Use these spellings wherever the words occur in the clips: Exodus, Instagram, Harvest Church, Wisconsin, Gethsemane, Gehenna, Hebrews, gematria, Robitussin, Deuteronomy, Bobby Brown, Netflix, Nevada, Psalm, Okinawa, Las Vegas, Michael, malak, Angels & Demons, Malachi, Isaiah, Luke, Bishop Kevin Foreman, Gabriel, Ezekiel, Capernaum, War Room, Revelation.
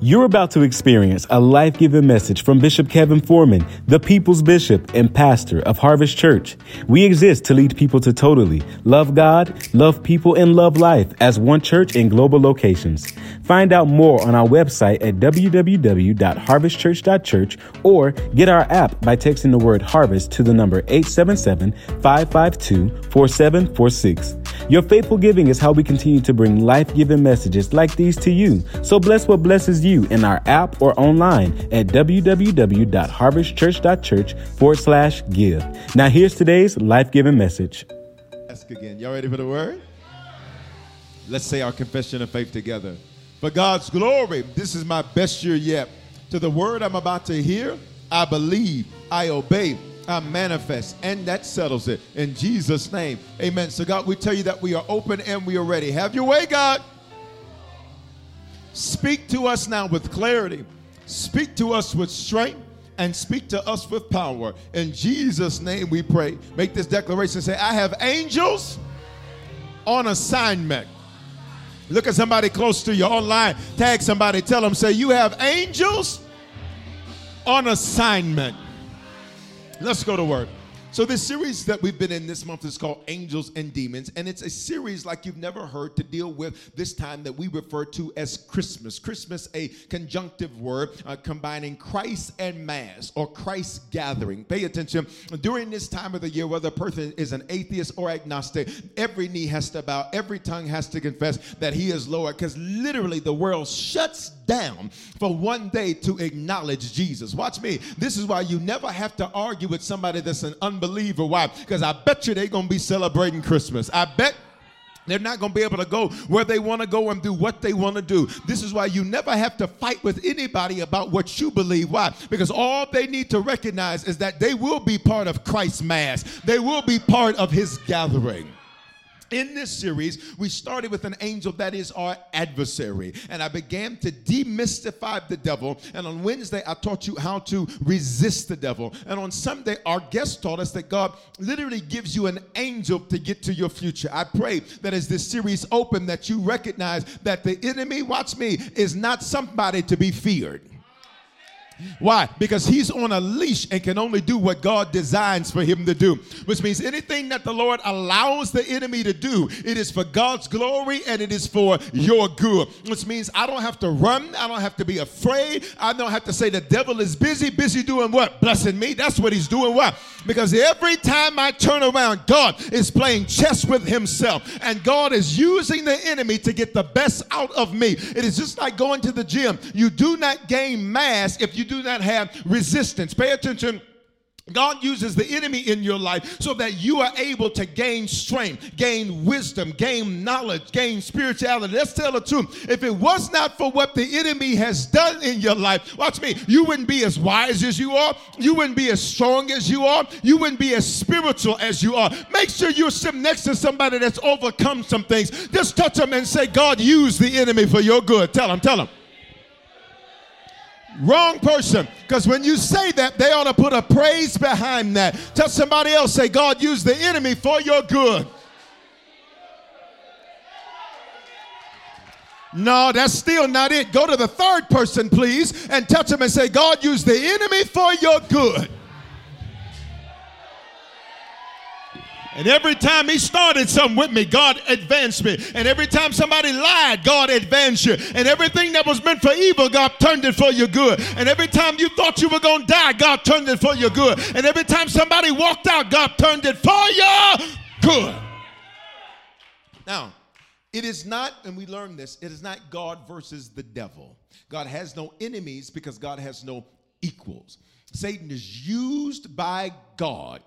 You're about to experience a life-giving message from Bishop Kevin Foreman, the People's Bishop and Pastor of Harvest Church. We exist to lead people to totally love God, love people, and love life as one church in global locations. Find out more on our website at www.harvestchurch.church or get our app by texting the word HARVEST to the number 877-552-4746. Your faithful giving is how we continue to bring life-giving messages like these to you. So bless what blesses you in our app or online at www.harvestchurch.church/give. Now here's today's life-giving message. Ask again. Y'all ready for the word? Let's say our confession of faith together. For God's glory, this is my best year yet. To the word I'm about to hear, I believe, I obey, I manifest, and that settles it. In Jesus' name, amen. So God, we tell you that we are open and we are ready. Have your way, God. Speak to us now with clarity. Speak to us with strength, and speak to us with power. In Jesus' name we pray. Make this declaration. Say, I have angels on assignment. Look at somebody close to you online. Tag somebody. Tell them, say, you have angels on assignment. Let's go to work. So this series that we've been in this month is called Angels and Demons, and it's a series like you've never heard to deal with this time that we refer to as Christmas. Christmas, a conjunctive word combining Christ and mass, or Christ gathering. Pay attention. During this time of the year, whether a person is an atheist or agnostic, every knee has to bow, every tongue has to confess that he is Lord, because literally the world shuts down for one day to acknowledge Jesus. Watch me. This is why you never have to argue with somebody that's an unbeliever. Why? Because I bet you they're going to be celebrating Christmas. I bet they're not going to be able to go where they want to go and do what they want to do. This is why you never have to fight with anybody about what you believe. Why? Because all they need to recognize is that they will be part of Christ's mass. They will be part of his gathering. In this series, we started with an angel that is our adversary, and I began to demystify the devil, and on Wednesday, I taught you how to resist the devil, and on Sunday, our guest taught us that God literally gives you an angel to get to your future. I pray that as this series opens, that you recognize that the enemy, watch me, is not somebody to be feared. Why? Because he's on a leash and can only do what God designs for him to do, which means anything that the Lord allows the enemy to do, it is for God's glory and it is for your good, which means I don't have to run. I don't have to be afraid. I don't have to say the devil is busy doing what? Blessing me. That's what he's doing. Why? Because every time I turn around, God is playing chess with himself, and God is using the enemy to get the best out of me. It is just like going to the gym. You do not gain mass if you do not have resistance. Pay attention. God uses the enemy in your life so that you are able to gain strength, gain wisdom, gain knowledge, gain spirituality. Let's tell the truth. If it was not for what the enemy has done in your life, watch me, you wouldn't be as wise as you are. You wouldn't be as strong as you are. You wouldn't be as spiritual as you are. Make sure you're sitting next to somebody that's overcome some things. Just touch them and say, God used the enemy for your good. Tell them. Wrong person. Because when you say that, they ought to put a praise behind that. Tell somebody else, say, God used the enemy for your good. No, that's still not it. Go to the third person, please, and touch them and say, God used the enemy for your good. And every time he started something with me, God advanced me. And every time somebody lied, God advanced you. And everything that was meant for evil, God turned it for your good. And every time you thought you were going to die, God turned it for your good. And every time somebody walked out, God turned it for your good. Now, it is not, and we learned this, it is not God versus the devil. God has no enemies because God has no equals. Satan is used by God.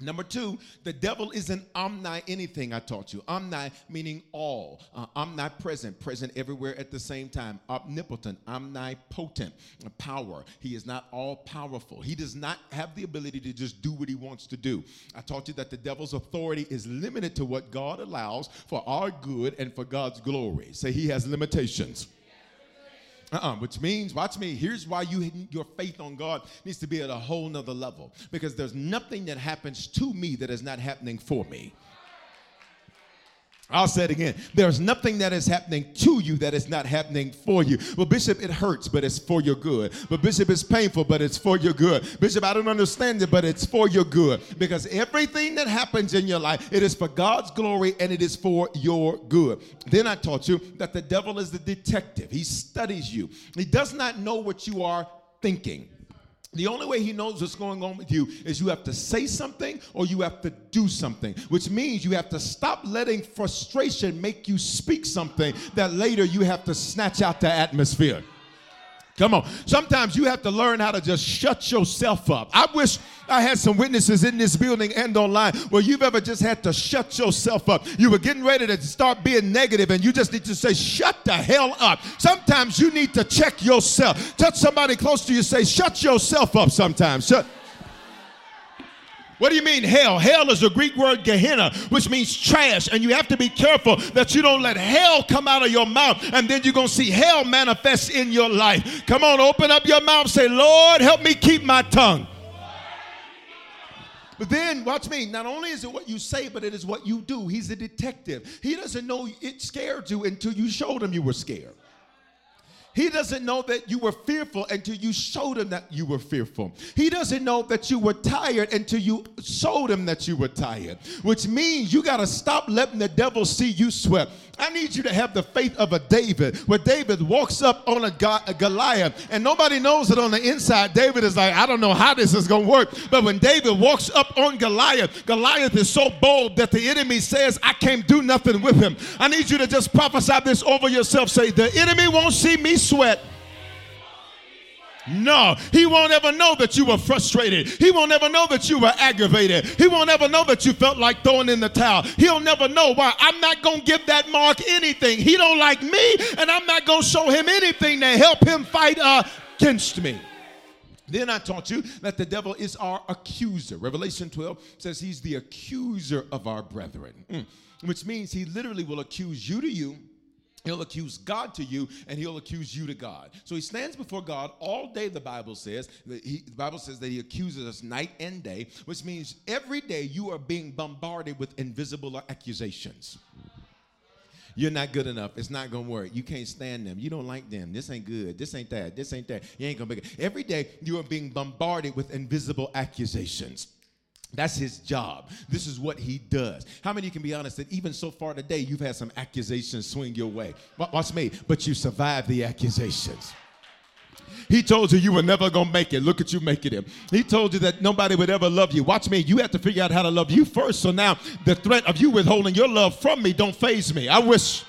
Number two, the devil is an omni-anything I taught you. Omni meaning all. Omnipresent, present everywhere at the same time. Omnipotent, omnipotent, power. He is not all-powerful. He does not have the ability to just do what he wants to do. I taught you that the devil's authority is limited to what God allows for our good and for God's glory. Say he has limitations. Which means, watch me, here's why your faith on God needs to be at a whole nother level. Because there's nothing that happens to me that is not happening for me. I'll say it again. There's nothing that is happening to you that is not happening for you. Well, Bishop, it hurts, but it's for your good. But Bishop, it's painful, but it's for your good. Bishop, I don't understand it, but it's for your good. Because everything that happens in your life, it is for God's glory and it is for your good. Then I taught you that the devil is the detective. He studies you. He does not know what you are thinking. The only way he knows what's going on with you is you have to say something or you have to do something, which means you have to stop letting frustration make you speak something that later you have to snatch out the atmosphere. Come on. Sometimes you have to learn how to just shut yourself up. I wish I had some witnesses in this building and online where you've ever just had to shut yourself up. You were getting ready to start being negative and you just need to say, shut the hell up. Sometimes you need to check yourself. Touch somebody close to you, say, shut yourself up sometimes. What do you mean hell? Hell is a Greek word Gehenna, which means trash. And you have to be careful that you don't let hell come out of your mouth. And then you're going to see hell manifest in your life. Come on, open up your mouth. Say, Lord, help me keep my tongue. But then, watch me, not only is it what you say, but it is what you do. He's a detective. He doesn't know it scared you until you showed him you were scared. He doesn't know that you were fearful until you showed him that you were fearful. He doesn't know that you were tired until you showed him that you were tired, which means you got to stop letting the devil see you sweat. I need you to have the faith of a David, where David walks up on a Goliath, and nobody knows it on the inside. David is like, I don't know how this is going to work. But when David walks up on Goliath, Goliath is so bold that the enemy says, I can't do nothing with him. I need you to just prophesy this over yourself. Say, the enemy won't see me sweat. No, he won't ever know that you were frustrated. He won't ever know that you were aggravated. He won't ever know that you felt like throwing in the towel. He'll never know why. I'm not going to give that mark anything. He don't like me, and I'm not going to show him anything to help him fight against me. Then I taught you that the devil is our accuser. Revelation 12 says he's the accuser of our brethren, which means he literally will accuse you to you. He'll accuse God to you, and he'll accuse you to God. So he stands before God all day, the Bible says. The Bible says that he accuses us night and day, which means every day you are being bombarded with invisible accusations. You're not good enough. It's not going to work. You can't stand them. You don't like them. This ain't good. This ain't that. This ain't that. You ain't going to make it. Every day you are being bombarded with invisible accusations. That's his job. This is what he does. How many of you can be honest that even so far today, you've had some accusations swing your way? Watch me, but you survived the accusations. He told you were never going to make it. Look at you making it. He told you that nobody would ever love you. Watch me. You have to figure out how to love you first. So now the threat of you withholding your love from me don't faze me. I wish.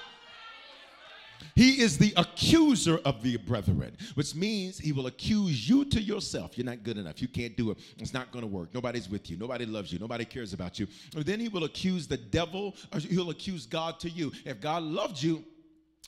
He is the accuser of the brethren, which means he will accuse you to yourself. You're not good enough. You can't do it. It's not going to work. Nobody's with you. Nobody loves you. Nobody cares about you. And then he will accuse the devil, or he'll accuse God to you. If God loved you,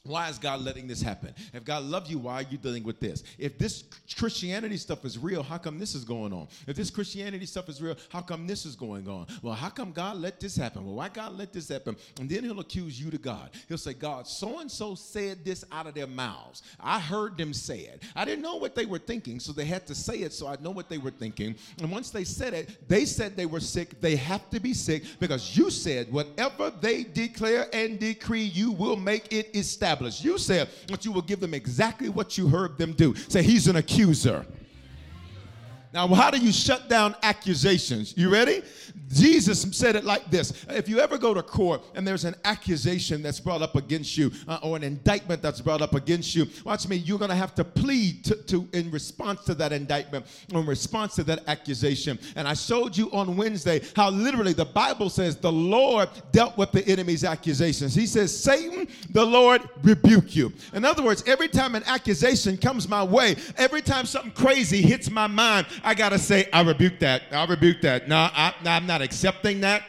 Why is God letting this happen? If God loved you, why are you dealing with this? If this Christianity stuff is real, how come this is going on? If this Christianity stuff is real, how come this is going on? Well, how come God let this happen? Well, why God let this happen? And then he'll accuse you to God. He'll say, God, so-and-so said this out of their mouths. I heard them say it. I didn't know what they were thinking, so they had to say it so I know what they were thinking. And once they said it, they said they were sick. They have to be sick because you said whatever they declare and decree, you will make it established. You said that you will give them exactly what you heard them do. Say, he's an accuser. Now, how do you shut down accusations? You ready? Jesus said it like this. If you ever go to court and there's an accusation that's brought up against you or an indictment that's brought up against you, watch me, you're going to have to plead to in response to that indictment, in response to that accusation. And I showed you on Wednesday how literally the Bible says the Lord dealt with the enemy's accusations. He says, Satan, the Lord rebuke you. In other words, every time an accusation comes my way, every time something crazy hits my mind, I got to say, I rebuke that. I rebuke that. No, I'm not accepting that.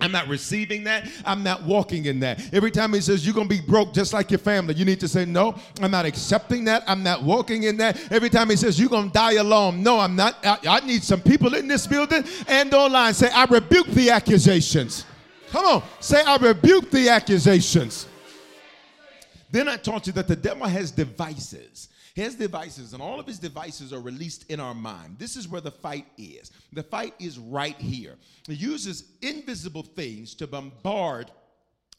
I'm not receiving that. I'm not walking in that. Every time he says, you're going to be broke just like your family, you need to say, no, I'm not accepting that. I'm not walking in that. Every time he says, you're going to die alone. No, I'm not. I need some people in this building and online. Say, I rebuke the accusations. Come on. Say, I rebuke the accusations. Then I taught you that the devil has devices. He has devices, and all of his devices are released in our mind. This is where the fight is. The fight is right here. He uses invisible things to bombard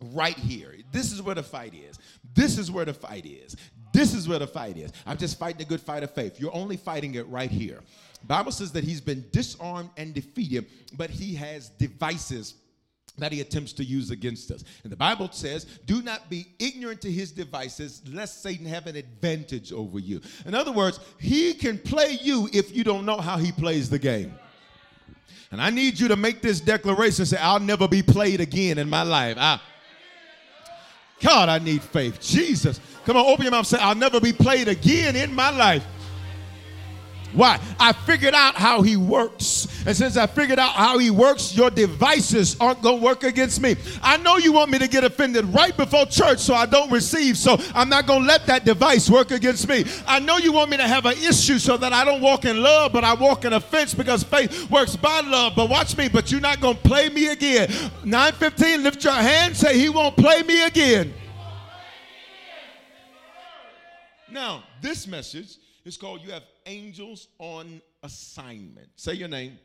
right here. This is where the fight is. This is where the fight is. This is where the fight is. I'm just fighting a good fight of faith. You're only fighting it right here. The Bible says that he's been disarmed and defeated, but he has devices that he attempts to use against us. And the Bible says, do not be ignorant to his devices, lest Satan have an advantage over you. In other words, he can play you if you don't know how he plays the game. And I need you to make this declaration, say, I'll never be played again in my life. God, I need faith. Jesus. Come on, open your mouth and say, I'll never be played again in my life. Why? I figured out how he works. And since I figured out how he works, your devices aren't going to work against me. I know you want me to get offended right before church so I don't receive, so I'm not going to let that device work against me. I know you want me to have an issue so that I don't walk in love, but I walk in offense because faith works by love. But watch me, but you're not going to play me again. 9:15, lift your hand, say he won't play me again. Now, this message is called You Have Angels on Assignment. Say your name.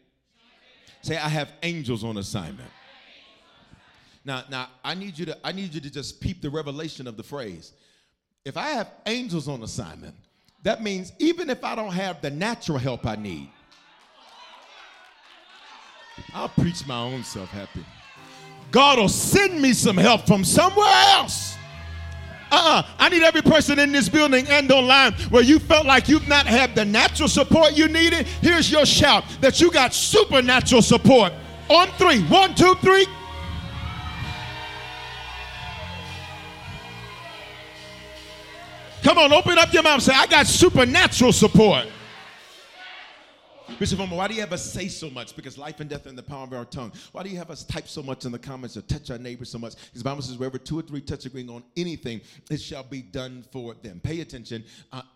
Say, I have angels on assignment. Now I need you to just peep the revelation of the phrase. If I have angels on assignment, that means even if I don't have the natural help I need, I'll preach my own self happy. God will send me some help from somewhere else. I need every person in this building and online where you felt like you've not had the natural support you needed. Here's your shout that you got supernatural support. On three. 1, 2, 3. Come on, open up your mouth and say, I got supernatural support. Bishop Foreman, why do you have us say so much? Because life and death are in the power of our tongue. Why do you have us type so much in the comments or touch our neighbors so much? Because the Bible says wherever 2 or 3 touch agreeing on anything, it shall be done for them. Pay attention.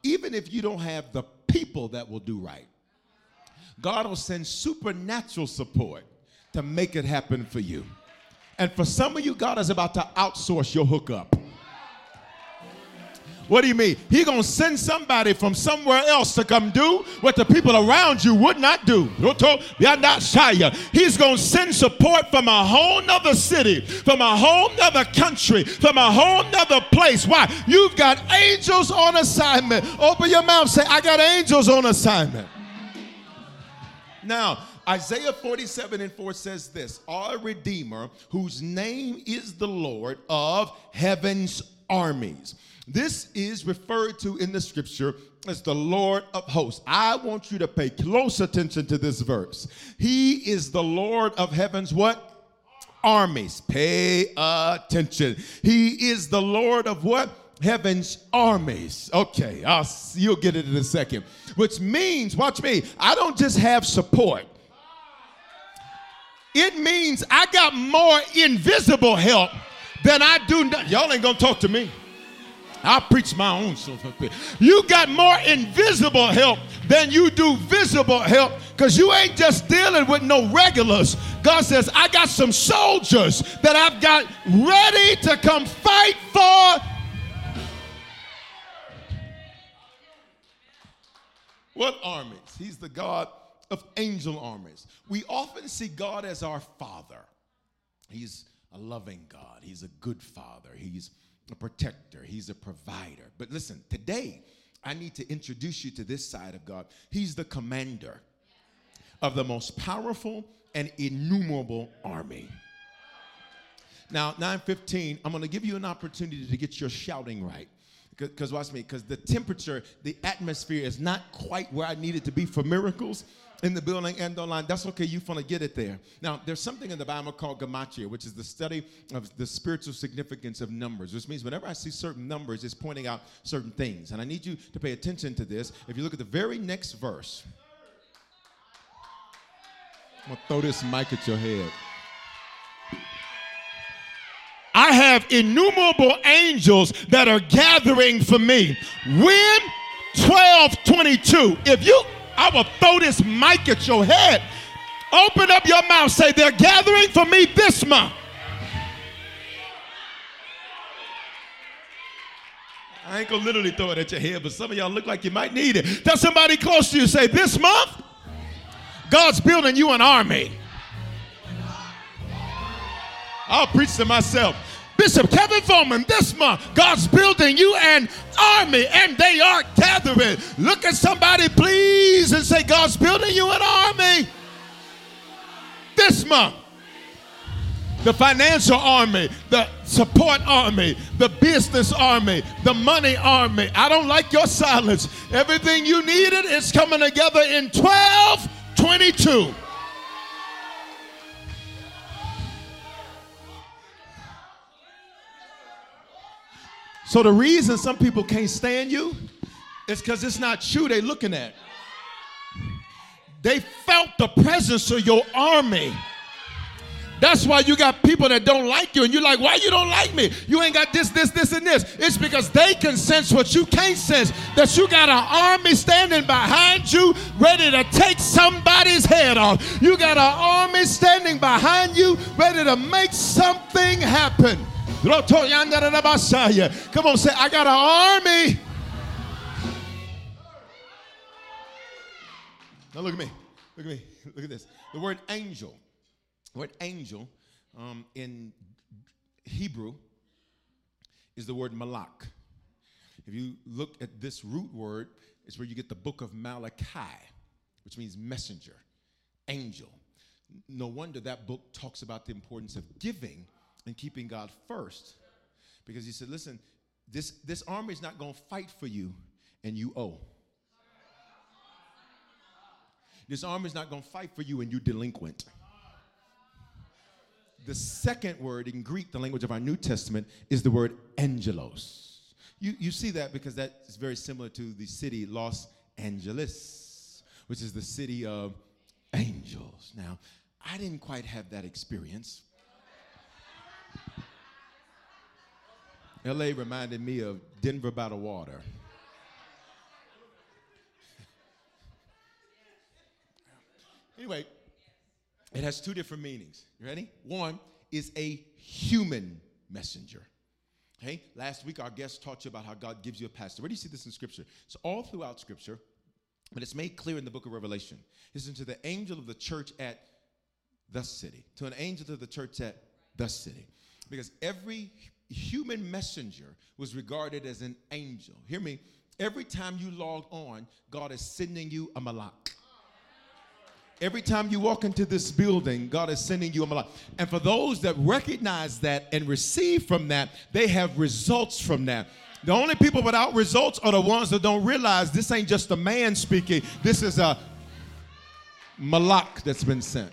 Even if you don't have the people that will do right, God will send supernatural support to make it happen for you. And for some of you, God is about to outsource your hookup. What do you mean? He's going to send somebody from somewhere else to come do what the people around you would not do. He's going to send support from a whole nother city, from a whole nother country, from a whole nother place. Why? You've got angels on assignment. Open your mouth, say, I got angels on assignment. Now, Isaiah 47:4 says this, our Redeemer, whose name is the Lord of heaven's armies. This is referred to in the scripture as the Lord of hosts. I want you to pay close attention to this verse. He is the Lord of heaven's what? Armies. Pay attention. He is the Lord of what? Heaven's armies. Okay, you'll get it in a second. Which means, watch me, I don't just have support. It means I got more invisible help than I do. Y'all ain't gonna talk to me. I preach my own self. You got more invisible help than you do visible help, because you ain't just dealing with no regulars. God says, I got some soldiers that I've got ready to come fight for. What armies? He's the God of angel armies. We often see God as our Father. He's a loving God. He's a good Father. He's a protector. He's a provider. But listen, today I need to introduce you to this side of God. He's the commander of the most powerful and innumerable army. Now, 9:15, I'm going to give you an opportunity to get your shouting right. Because watch me, because the temperature, the atmosphere is not quite where I need it to be for miracles in the building and online. That's okay, you're going to get it there. Now, there's something in the Bible called gematria, which is the study of the spiritual significance of numbers, which means whenever I see certain numbers, it's pointing out certain things. And I need you to pay attention to this. If you look at the very next verse, I'm going to throw this mic at your head. I have innumerable angels that are gathering for me. When 12:22, I will throw this mic at your head. Open up your mouth, say they're gathering for me this month. I ain't gonna literally throw it at your head, but some of y'all look like you might need it. Tell somebody close to you, say this month, God's building you an army. I'll preach to myself. Bishop Kevin Foreman, this month, God's building you an army, and they are gathering. Look at somebody, please, and say, God's building you an army. This month, the financial army, the support army, the business army, the money army. I don't like your silence. Everything you needed is coming together in 12:22. So the reason some people can't stand you is because it's not you they're looking at. They felt the presence of your army. That's why you got people that don't like you, and you're like, why you don't like me? You ain't got this, this, this, and this. It's because they can sense what you can't sense, that you got an army standing behind you ready to take somebody's head off. You got an army standing behind you ready to make something happen. Come on, say, I got an army. Now look at me. Look at me. Look at this. The word angel. The word angel in Hebrew is the word malak. If you look at this root word, it's where you get the book of Malachi, which means messenger, angel. No wonder that book talks about the importance of giving and keeping God first, because he said, listen, this army is not going to fight for you, and you owe. This army is not going to fight for you, and you delinquent. The second word in Greek, the language of our New Testament, is the word angelos. You see that because that is very similar to the city Los Angeles, which is the city of angels. Now, I didn't quite have that experience. L.A. reminded me of Denver by the water. Anyway, it has two different meanings. You ready? One is a human messenger. Okay? Last week, our guest taught you about how God gives you a pastor. Where do you see this in Scripture? It's all throughout Scripture, but it's made clear in the book of Revelation. Listen, to the angel of the church at the city. To an angel of the church at the city. Because every human messenger was regarded as an angel. Hear me. Every time you log on, God is sending you a malak. Every time you walk into this building, God is sending you a malak. And for those that recognize that and receive from that, they have results from that. The only people without results are the ones that don't realize this ain't just a man speaking. This is a malak that's been sent.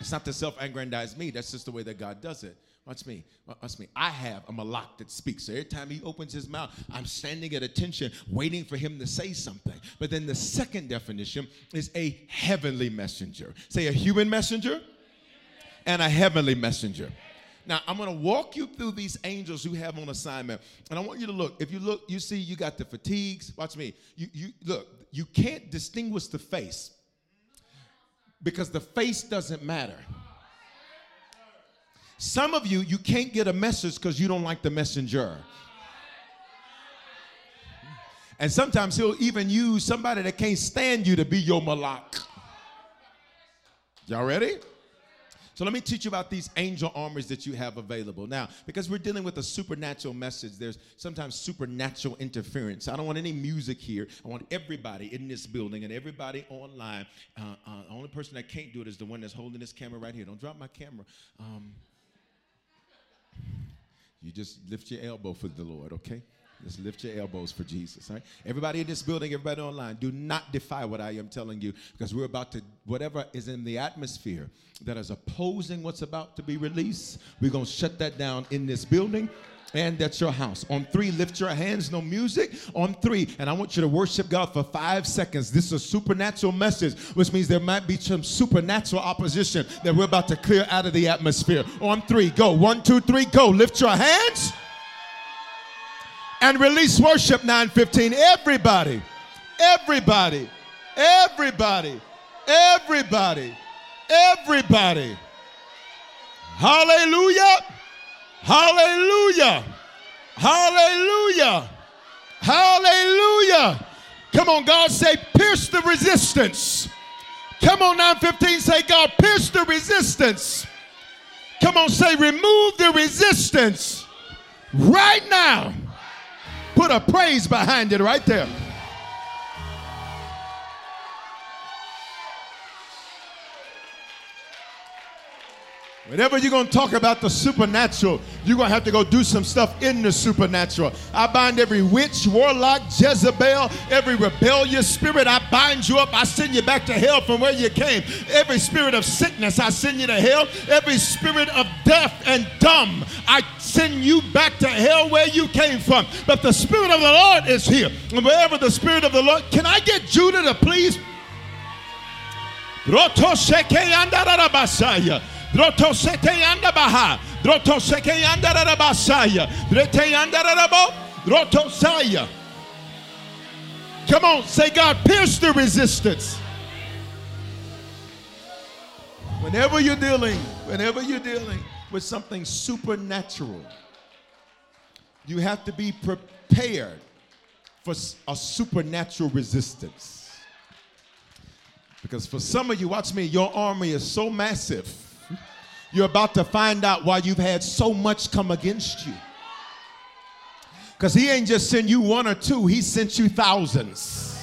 It's not to self-aggrandize me. That's just the way that God does it. Watch me. I have a malak that speaks. So every time he opens his mouth, I'm standing at attention, waiting for him to say something. But then the second definition is a heavenly messenger. Say a human messenger and a heavenly messenger. Now, I'm going to walk you through these angels who have on assignment. And I want you to look. If you look, you see you got the fatigues. Watch me. You look, you can't distinguish the face because the face doesn't matter. Some of you, you can't get a message because you don't like the messenger. And sometimes he'll even use somebody that can't stand you to be your Malach. Y'all ready? So let me teach you about these angel armies that you have available. Now, because we're dealing with a supernatural message, there's sometimes supernatural interference. I don't want any music here. I want everybody in this building and everybody online. The only person that can't do it is the one that's holding this camera right here. Don't drop my camera. You just lift your elbow for the Lord, okay? Just lift your elbows for Jesus, all right? Everybody in this building, everybody online, do not defy what I am telling you because we're about to, whatever is in the atmosphere that is opposing what's about to be released, we're going to shut that down in this building and at your house. On three, lift your hands, no music. On three, and I want you to worship God for 5 seconds. This is a supernatural message, which means there might be some supernatural opposition that we're about to clear out of the atmosphere. On three, go. 1, 2, 3, go. Lift your hands. And release worship 9:15. Everybody, everybody, everybody, everybody, everybody. Hallelujah, hallelujah, hallelujah, hallelujah. Come on, God, say, pierce the resistance. Come on, 9:15, say, God, pierce the resistance. Come on, say, remove the resistance right now. Put a praise behind it right there. Whenever you're going to talk about the supernatural, you're going to have to go do some stuff in the supernatural. I bind every witch, warlock, Jezebel, every rebellious spirit. I bind you up. I send you back to hell from where you came. Every spirit of sickness, I send you to hell. Every spirit of deaf and dumb, I send you back to hell where you came from. But the Spirit of the Lord is here. And wherever the Spirit of the Lord, can I get Judah to please? Droto sete anda baha, droto seke anda rabasaya, drete anda rabo, droto saya. Come on, say, God, pierce the resistance. Whenever you're dealing with something supernatural, you have to be prepared for a supernatural resistance. Because for some of you, watch me, your army is so massive. You're about to find out why you've had so much come against you. Because he ain't just sent you one or two. He sent you thousands.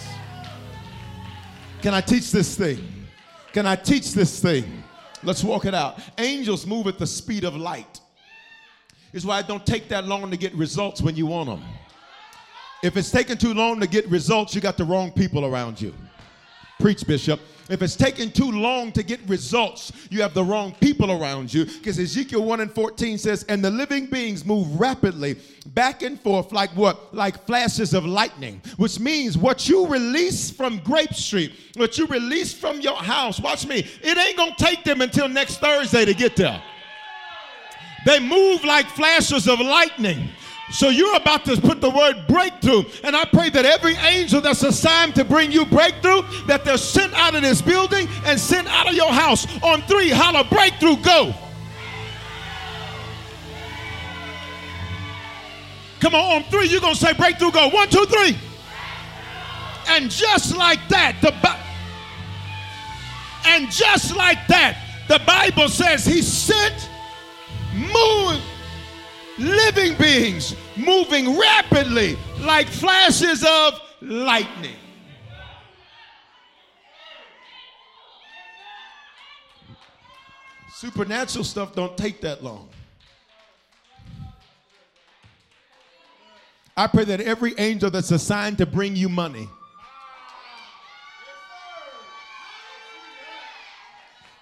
Can I teach this thing? Can I teach this thing? Let's walk it out. Angels move at the speed of light. It's why it don't take that long to get results when you want them. If it's taking too long to get results, you got the wrong people around you. Preach, Bishop. If it's taking too long to get results, you have the wrong people around you. Because Ezekiel 1:14 says, and the living beings move rapidly back and forth like what? Like flashes of lightning. Which means what you release from Grape Street, what you release from your house, watch me, it ain't going to take them until next Thursday to get there. They move like flashes of lightning. So you're about to put the word breakthrough. And I pray that every angel that's assigned to bring you breakthrough, that they're sent out of this building and sent out of your house. On three, holler, breakthrough, go. Come on three, you're going to say breakthrough, go. 1, 2, 3. And just like that, the Bible says he sent moon. Living beings moving rapidly like flashes of lightning. Supernatural stuff don't take that long. I pray that every angel that's assigned to bring you money,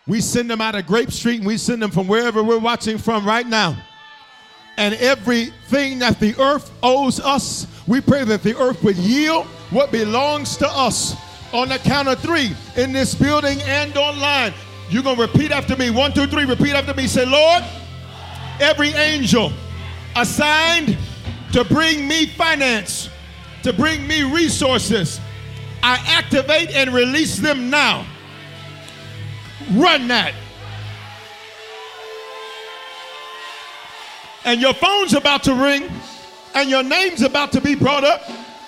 we send them out of Grape Street and we send them from wherever we're watching from right now. And everything that the earth owes us, we pray that the earth would yield what belongs to us. On the count of three, in this building and online, you're going to repeat after me. 1, 2, 3, repeat after me. Say, Lord, every angel assigned to bring me finance, to bring me resources, I activate and release them now. Run that. And your phone's about to ring, and your name's about to be brought up,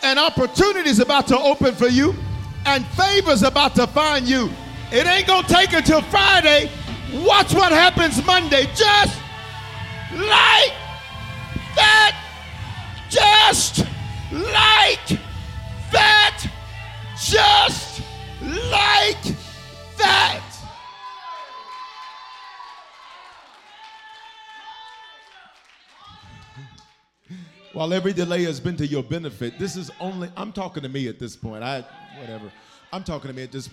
and opportunity's about to open for you, and favor's about to find you. It ain't gonna take until Friday. Watch what happens Monday. Just like that. Just like that. Just like that. While every delay has been to your benefit, this is only, I'm talking to me at this point. I'm talking to me at this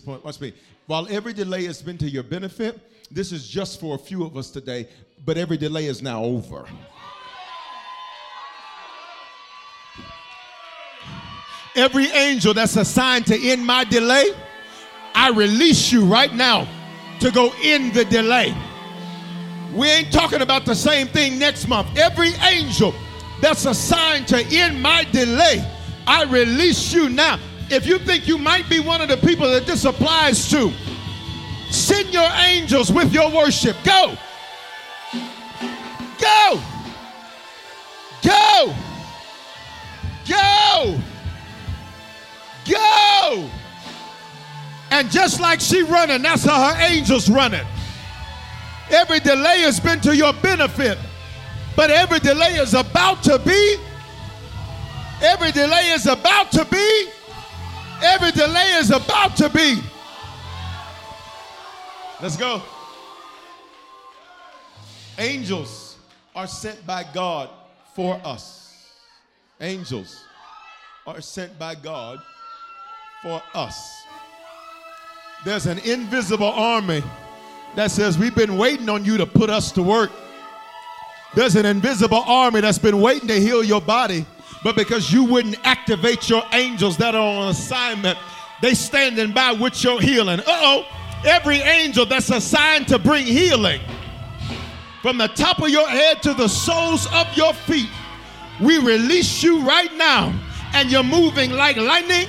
point. Watch me. While every delay has been to your benefit, this is just for a few of us today, but every delay is now over. Every angel that's assigned to end my delay, I release you right now to go end the delay. We ain't talking about the same thing next month. Every angel that's assigned to end my delay, I release you now. If you think you might be one of the people that this applies to, send your angels with your worship. Go. Go. Go. Go. Go. And just like she running, that's how her angels running. Every delay has been to your benefit, but every delay is about to be. Let's go. Angels are sent by God for us. Angels are sent by God for us. There's an invisible army that says, we've been waiting on you to put us to work. There's an invisible army that's been waiting to heal your body, but because you wouldn't activate your angels that are on assignment, they standing by with your healing. Every angel that's assigned to bring healing, from the top of your head to the soles of your feet, we release you right now, and you're moving like lightning,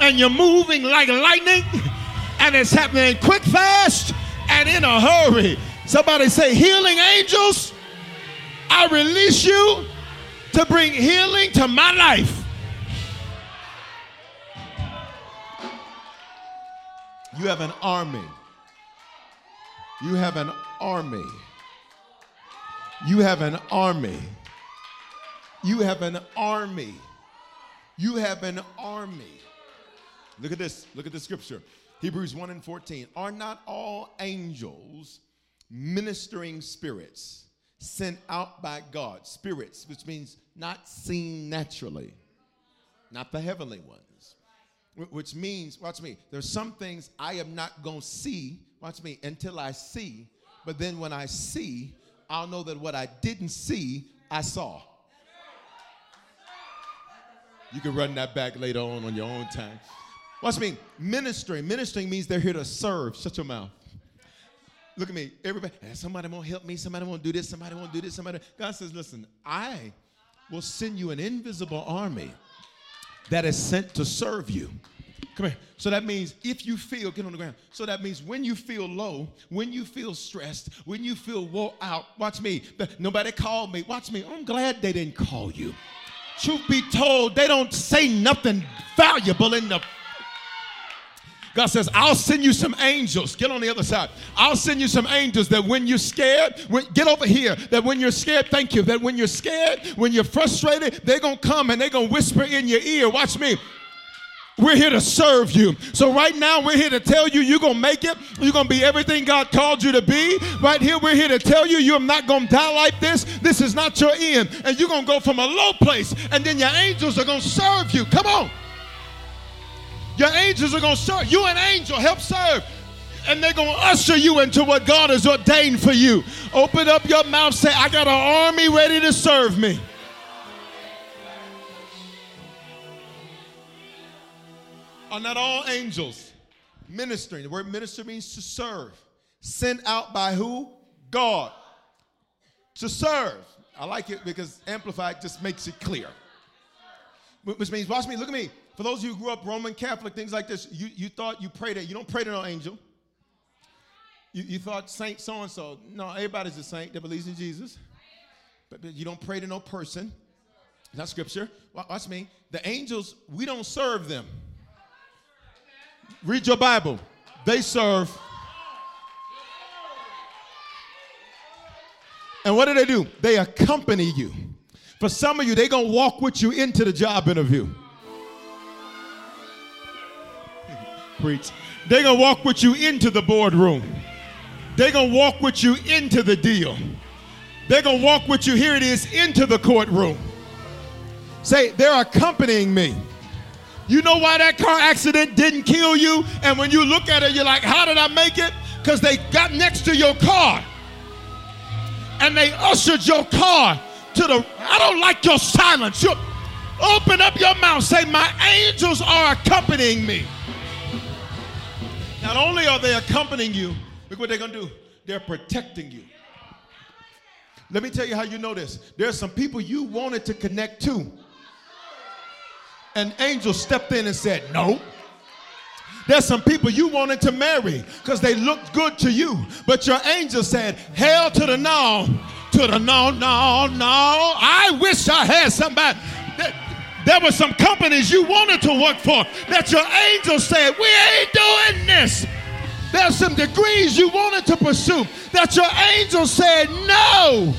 and you're moving like lightning, and it's happening quick, fast, and in a hurry. Somebody say, healing angels, I release you to bring healing to my life. You have an army. You have an army. You have an army. You have an army. You have an army. Look at this. Look at the scripture. Hebrews 1:14, are not all angels ministering spirits sent out by God? Spirits, which means not seen naturally, not the heavenly ones, which means, watch me, there's some things I am not going to see, watch me, until I see, but then when I see, I'll know that what I didn't see, I saw. You can run that back later on your own time. Watch me, ministering. Ministering means they're here to serve. Shut your mouth. Look at me. Everybody, somebody won't help me. Somebody won't do this. Somebody won't do this. Somebody. God says, listen, I will send you an invisible army that is sent to serve you. Come here. So that means if you feel, get on the ground. So that means when you feel low, when you feel stressed, when you feel wore out, watch me. Nobody called me. Watch me. I'm glad they didn't call you. Truth be told, they don't say nothing valuable in the God says, I'll send you some angels. Get on the other side. I'll send you some angels that when you're scared, get over here, that when you're scared, thank you, that when you're scared, when you're frustrated, they're going to come and they're going to whisper in your ear. Watch me. We're here to serve you. So right now, we're here to tell you you're going to make it. You're going to be everything God called you to be. Right here, we're here to tell you you're not going to die like this. This is not your end. And you're going to go from a low place, and then your angels are going to serve you. Come on. Your angels are going to serve. You an angel. Help serve. And they're going to usher you into what God has ordained for you. Open up your mouth. Say, I got an army ready to serve me. Are not all angels ministering? The word minister means to serve. Sent out by who? God. to serve. I like it because Amplified just makes it clear. Which means, watch me, look at me. For those of you who grew up Roman Catholic, things like this, you thought you prayed that. You don't pray to no angel. You thought saint so-and-so. No, everybody's a saint that believes in Jesus. But you don't pray to no person. Not scripture. Watch me. The angels, we don't serve them. Read your Bible. They serve. And what do? They accompany you. For some of you, they're going to walk with you into the job interview. Preach. They're going to walk with you into the boardroom. They're going to walk with you into the deal. They're going to walk with you, here it is, into the courtroom. Say, they're accompanying me. You know why that car accident didn't kill you? And when you look at it, you're like, how did I make it? Because they got next to your car. And they ushered your car to the, I don't like your silence. You open up your mouth. Say, my angels are accompanying me. Not only are they accompanying you, look what they're going to do. They're protecting you. Let me tell you how you know this. There's some people you wanted to connect to. An angel stepped in and said, no. There's some people you wanted to marry because they looked good to you. But your angel said, hell to the no, I wish I had somebody. There were some companies you wanted to work for that your angel said, we ain't doing this. There's some degrees you wanted to pursue that your angel said, no.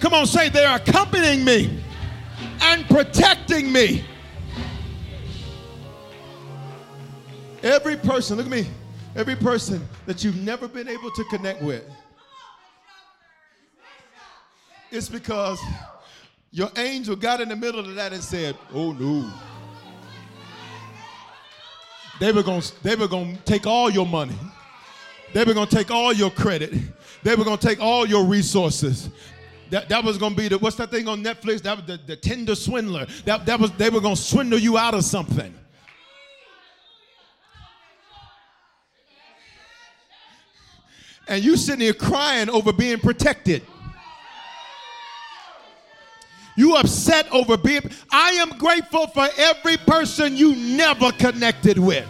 Come on, say, they're accompanying me and protecting me. Every person, look at me, every person that you've never been able to connect with, it's because your angel got in the middle of that and said, oh no. They were gonna take all your money. They were gonna take all your credit. They were gonna take all your resources. That was gonna be the, what's that thing on Netflix? That was the Tinder swindler. They were gonna swindle you out of something. And you sitting here crying over being protected. You upset over being, I am grateful for every person you never connected with.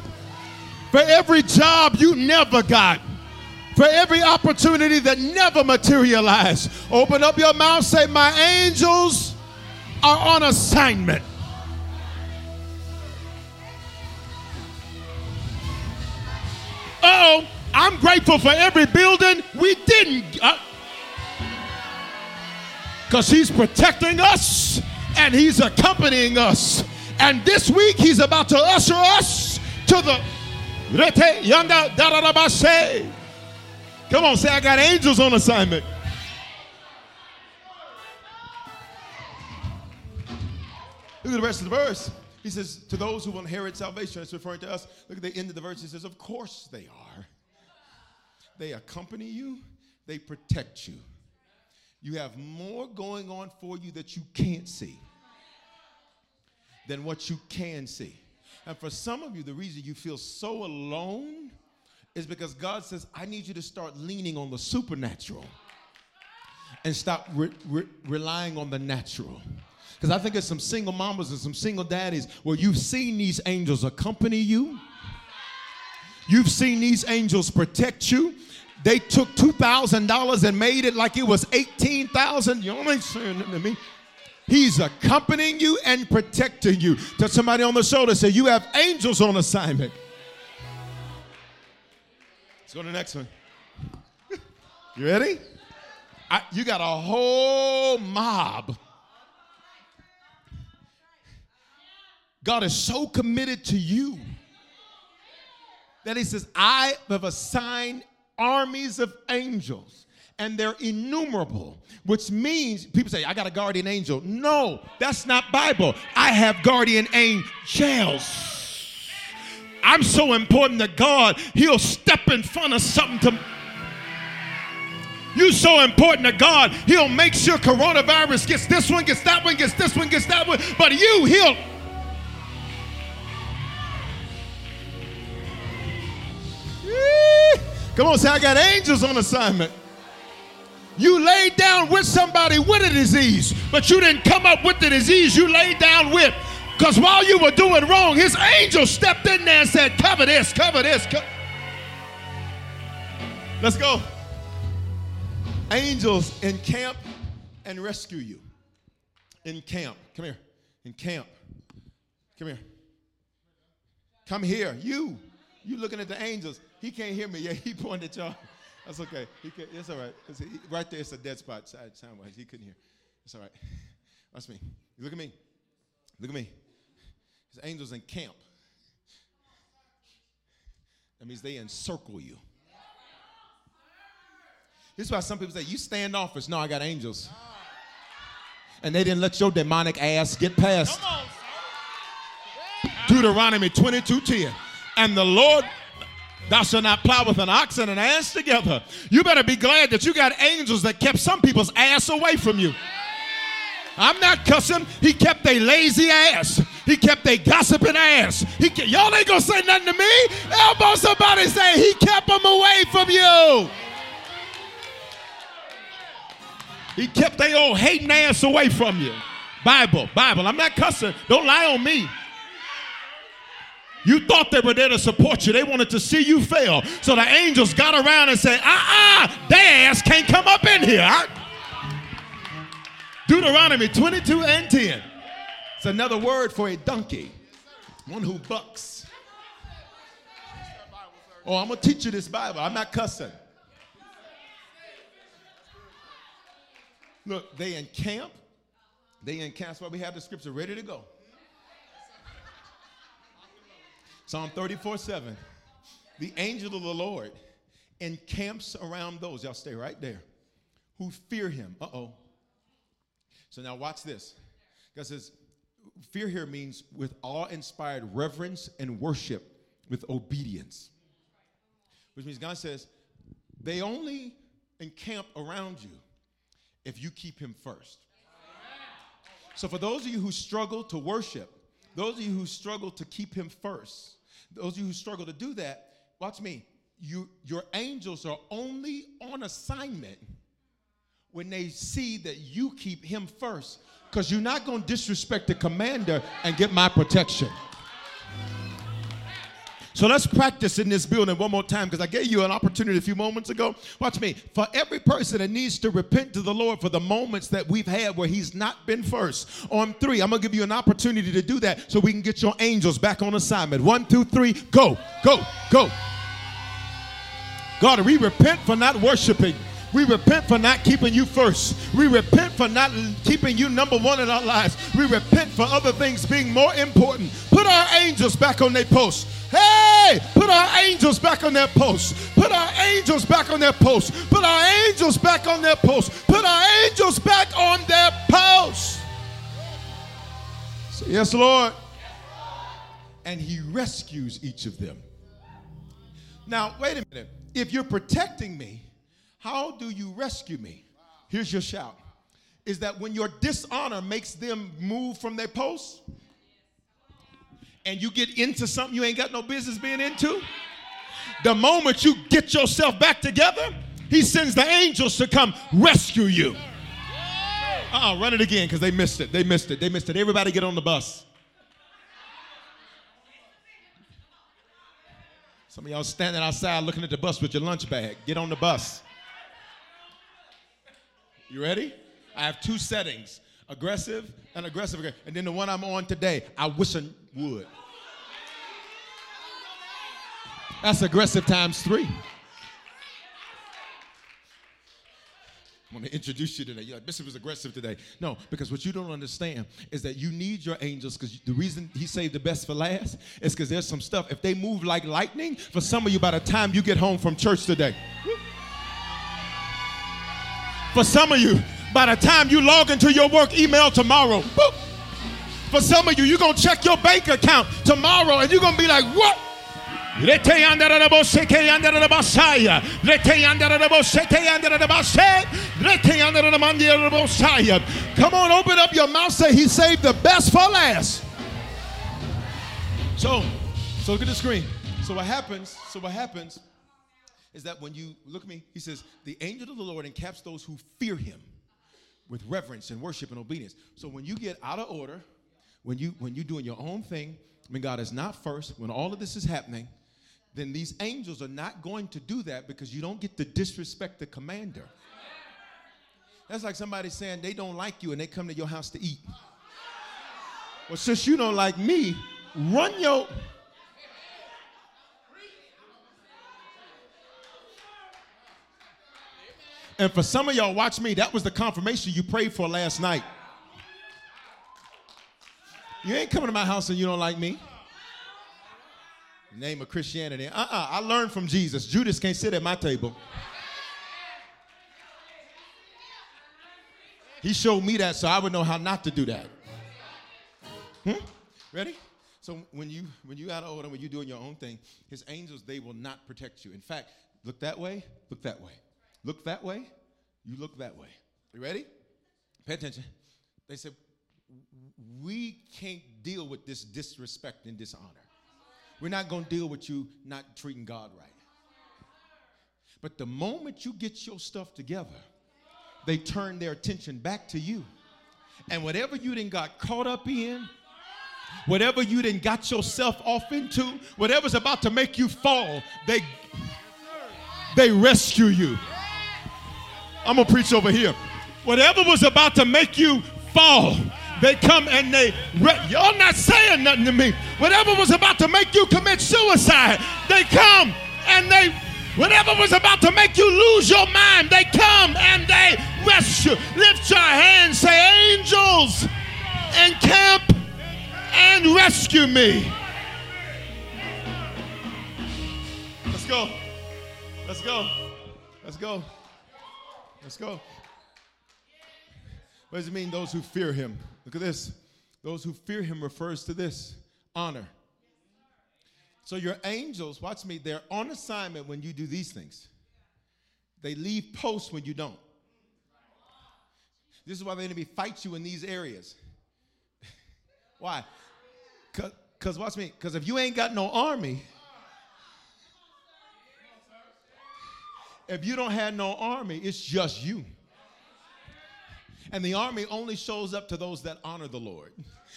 For every job you never got. For every opportunity that never materialized. Open up your mouth, say, my angels are on assignment. Uh-oh, I'm grateful for every building we didn't. Because he's protecting us and he's accompanying us. And this week he's about to usher us to the Rete Yanda Darabashe. Come on, say, I got angels on assignment. Look at the rest of the verse. He says, to those who will inherit salvation, it's referring to us. Look at the end of the verse. He says, of course they are. They accompany you, they protect you. You have more going on for you that you can't see than what you can see. And for some of you, the reason you feel so alone is because God says, I need you to start leaning on the supernatural and stop relying on the natural. Because I think there's some single mamas and some single daddies where you've seen these angels accompany you. You've seen these angels protect you. They took $2,000 and made it like it was $18,000. You ain't saying nothing to me. He's accompanying you and protecting you. Touch somebody on the shoulder. Say, you have angels on assignment. Let's go to the next one. You ready? You got a whole mob. God is so committed to you that he says, I have assigned armies of angels, and they're innumerable, which means people say, I got a guardian angel. No, that's not Bible. I have guardian angels. I'm so important to God, he'll step in front of something to. You're so important to God, he'll make sure coronavirus gets this one, gets that one, gets this one, gets that one, but you, he'll. Come on, say, I got angels on assignment. You laid down with somebody with a disease, but you didn't come up with the disease you laid down with. Because while you were doing wrong, his angel stepped in there and said, cover this, cover this. Let's go. Angels encamp and rescue you. Encamp. Come here. Encamp. Come here. Come here. You looking at the angels. He can't hear me. Yeah, he pointed at y'all. That's okay. It's all right. Right there, it's a dead spot sound-wise. He couldn't hear. It's all right. That's me. Look at me. Look at me. His angels encamp. That means they encircle you. This is why some people say, you standoffish. No, I got angels. And they didn't let your demonic ass get past. Come on, son. Deuteronomy 22:10. And the Lord... Thou shalt not plow with an ox and an ass together. You better be glad that you got angels that kept some people's ass away from you. I'm not cussing. He kept their lazy ass. He kept their gossiping ass. Y'all ain't going to say nothing to me. Elbow somebody say, he kept them away from you. He kept their old hating ass away from you. Bible. I'm not cussing. Don't lie on me. You thought they were there to support you. They wanted to see you fail. So the angels got around and said, their ass can't come up in here. Deuteronomy 22:10. It's another word for a donkey. One who bucks. Oh, I'm going to teach you this Bible. I'm not cussing. Look, they encamp. They encamp. That's why we have the scripture ready to go. Psalm 34:7, the angel of the Lord encamps around those, y'all stay right there, who fear him. So now watch this. God says, fear here means with awe-inspired reverence and worship with obedience. Which means God says, they only encamp around you if you keep him first. So for those of you who struggle to worship, those of you who struggle to keep him first, those of you who struggle to do that, watch me. Your angels are only on assignment when they see that you keep him first, because you're not going to disrespect the commander and get my protection. So let's practice in this building one more time, because I gave you an opportunity a few moments ago. Watch me. For every person that needs to repent to the Lord for the moments that we've had where he's not been first. On three, I'm going to give you an opportunity to do that so we can get your angels back on assignment. 1, 2, 3, go, go, go. God, we repent for not worshiping. We repent for not keeping you first. We repent for not keeping you number one in our lives. We repent for other things being more important. Put our angels back on their post. Hey, put our angels back on their post. Put our angels back on their post. Put our angels back on their post. Put our angels back on their post. Say, yes, Lord. And he rescues each of them. Now, wait a minute. If you're protecting me, how do you rescue me? Here's your shout. Is that when your dishonor makes them move from their post and you get into something you ain't got no business being into, the moment you get yourself back together, he sends the angels to come rescue you. Run it again, because they missed it. They missed it. Everybody get on the bus. Some of y'all standing outside looking at the bus with your lunch bag. Get on the bus. You ready? I have two settings, aggressive and aggressive. And then the one I'm on today, I wish I would. That's aggressive times 3. I'm going to introduce you today. You're like, Bishop was aggressive today. No, because what you don't understand is that you need your angels, because the reason he saved the best for last is because there's some stuff. If they move like lightning, for some of you, by the time you get home from church today, for some of you, by the time you log into your work email tomorrow, boop. For some of you, you're going to check your bank account tomorrow and you're going to be like, what? Come on, open up your mouth, say he saved the best for last. So look at the screen. So what happens is that when you, look at me, he says, the angel of the Lord encaps those who fear him with reverence and worship and obedience. So when you get out of order, when you're doing your own thing, when God is not first, when all of this is happening, then these angels are not going to do that because you don't get to disrespect the commander. That's like somebody saying they don't like you and they come to your house to eat. Well, since you don't like me, run your... And for some of y'all, watch me, that was the confirmation you prayed for last night. You ain't coming to my house and you don't like me. Name of Christianity. I learned from Jesus. Judas can't sit at my table. He showed me that so I would know how not to do that. Ready? So when you out of order, when you're doing your own thing, his angels, they will not protect you. In fact, look that way, look that way. Look that way, you look that way. You ready? Pay attention. They said, we can't deal with this disrespect and dishonor. We're not going to deal with you not treating God right. But the moment you get your stuff together, they turn their attention back to you. And whatever you done got caught up in, whatever you done got yourself off into, whatever's about to make you fall, they rescue you. I'm going to preach over here. Whatever was about to make you fall, they come and they, y'all not saying nothing to me. Whatever was about to make you commit suicide, they come and they, whatever was about to make you lose your mind, they come and they rescue. Lift your hands, say, angels, encamp and rescue me. Let's go. Let's go. Let's go. Let's go. What does it mean, those who fear him? Look at this. Those who fear him refers to this, honor. So your angels, watch me, they're on assignment when you do these things. They leave posts when you don't. This is why the enemy fights you in these areas. Why? Because watch me, because if you ain't got no army, if you don't have no army, it's just you. And the army only shows up to those that honor the Lord.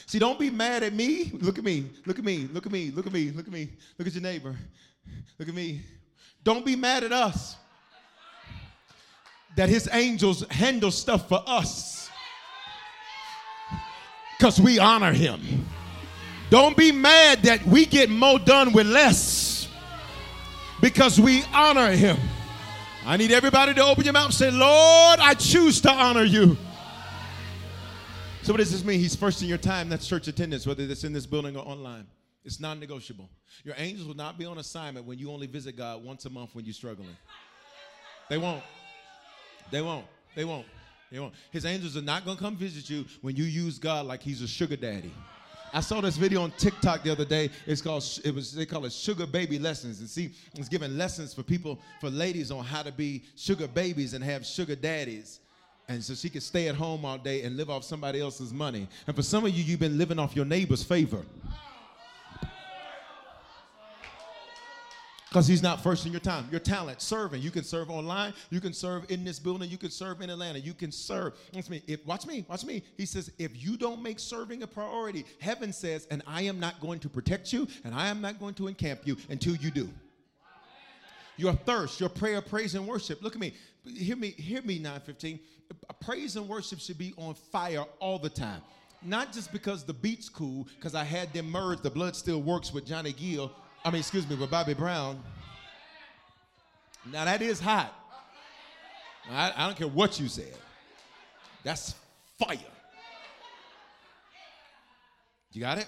See, don't be mad at me. Look at me. Look at me. Look at me. Look at me. Look at me. Look at your neighbor. Look at me. Don't be mad at us that his angels handle stuff for us because we honor him. Don't be mad that we get more done with less because we honor him. I need everybody to open your mouth and say, Lord, I choose to honor you. So what does this mean? He's first in your time. That's church attendance, whether it's in this building or online. It's non-negotiable. Your angels will not be on assignment when you only visit God once a month when you're struggling. They won't. They won't. They won't. They won't. His angels are not going to come visit you when you use God like he's a sugar daddy. I saw this video on TikTok the other day. They call it Sugar Baby Lessons. And see, it's giving lessons for people, for ladies on how to be sugar babies and have sugar daddies. And so she could stay at home all day and live off somebody else's money. And for some of you, you've been living off your neighbor's favor. Because he's not first in your time. Your talent, serving. You can serve online. You can serve in this building. You can serve in Atlanta. You can serve. Watch me. He says, if you don't make serving a priority, heaven says, and I am not going to protect you, and I am not going to encamp you until you do. Your thirst, your prayer, praise, and worship. Look at me. Hear me, 9:15. Praise and worship should be on fire all the time. Not just because the beat's cool, because I had them merged, the blood still works with Bobby Brown. Now that is hot. I don't care what you said. That's fire. You got it?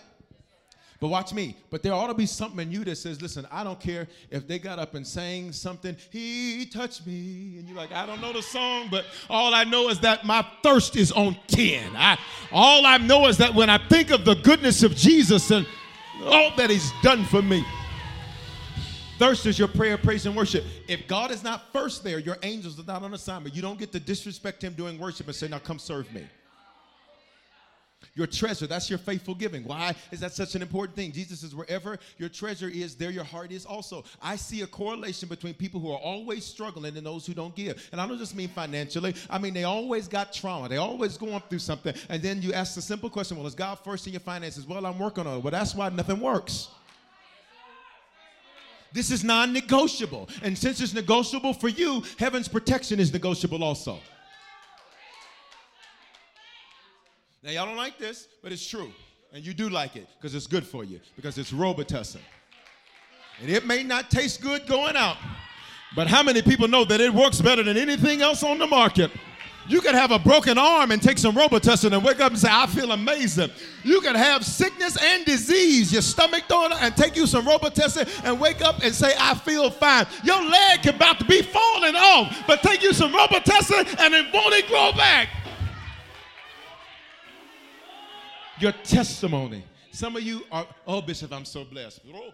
But watch me. But there ought to be something in you that says, listen, I don't care if they got up and sang something, he touched me. And you're like, I don't know the song, but all I know is that my thirst is on 10. All I know is that when I think of the goodness of Jesus and all that he's done for me. Thirst is your prayer, praise, and worship. If God is not first there, your angels are not on assignment. You don't get to disrespect him during worship and say, now come serve me. Your treasure, that's your faithful giving. Why is that such an important thing? Jesus says, wherever your treasure is, there your heart is also. I see a correlation between people who are always struggling and those who don't give. And I don't just mean financially. I mean, they always got trauma. They always going through something. And then you ask the simple question, well, is God first in your finances? Well, I'm working on it. Well, that's why nothing works. This is non-negotiable. And since it's negotiable for you, heaven's protection is negotiable also. Now, y'all don't like this, but it's true. And you do like it because it's good for you, because it's Robitussin. And it may not taste good going out, but how many people know that it works better than anything else on the market? You could have a broken arm and take some Robitussin and wake up and say, I feel amazing. You could have sickness and disease, your stomach throwing up, and take you some Robitussin and wake up and say, I feel fine. Your leg is about to be falling off, but take you some Robitussin and it won't grow back. Your testimony. Some of you are, oh, Bishop, I'm so blessed. Oh,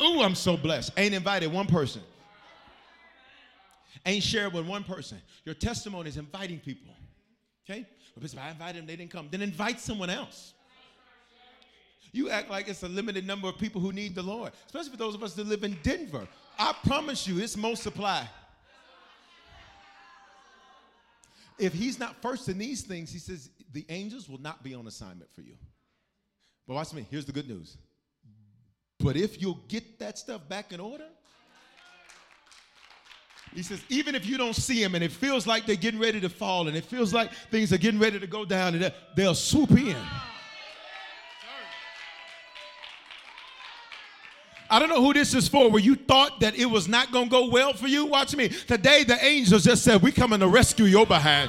I'm so blessed. Ain't invited one person. Ain't shared with one person. Your testimony is inviting people. Okay? Well, Bishop, I invited them, they didn't come. Then invite someone else. You act like it's a limited number of people who need the Lord, especially for those of us that live in Denver. I promise you, it's multiply. If he's not first in these things, he says, the angels will not be on assignment for you. But watch me. Here's the good news. But if you'll get that stuff back in order, he says, even if you don't see them and it feels like they're getting ready to fall and it feels like things are getting ready to go down, and they'll swoop in. I don't know who this is for, where you thought that it was not going to go well for you. Watch me. Today, the angels just said, we're coming to rescue your behind.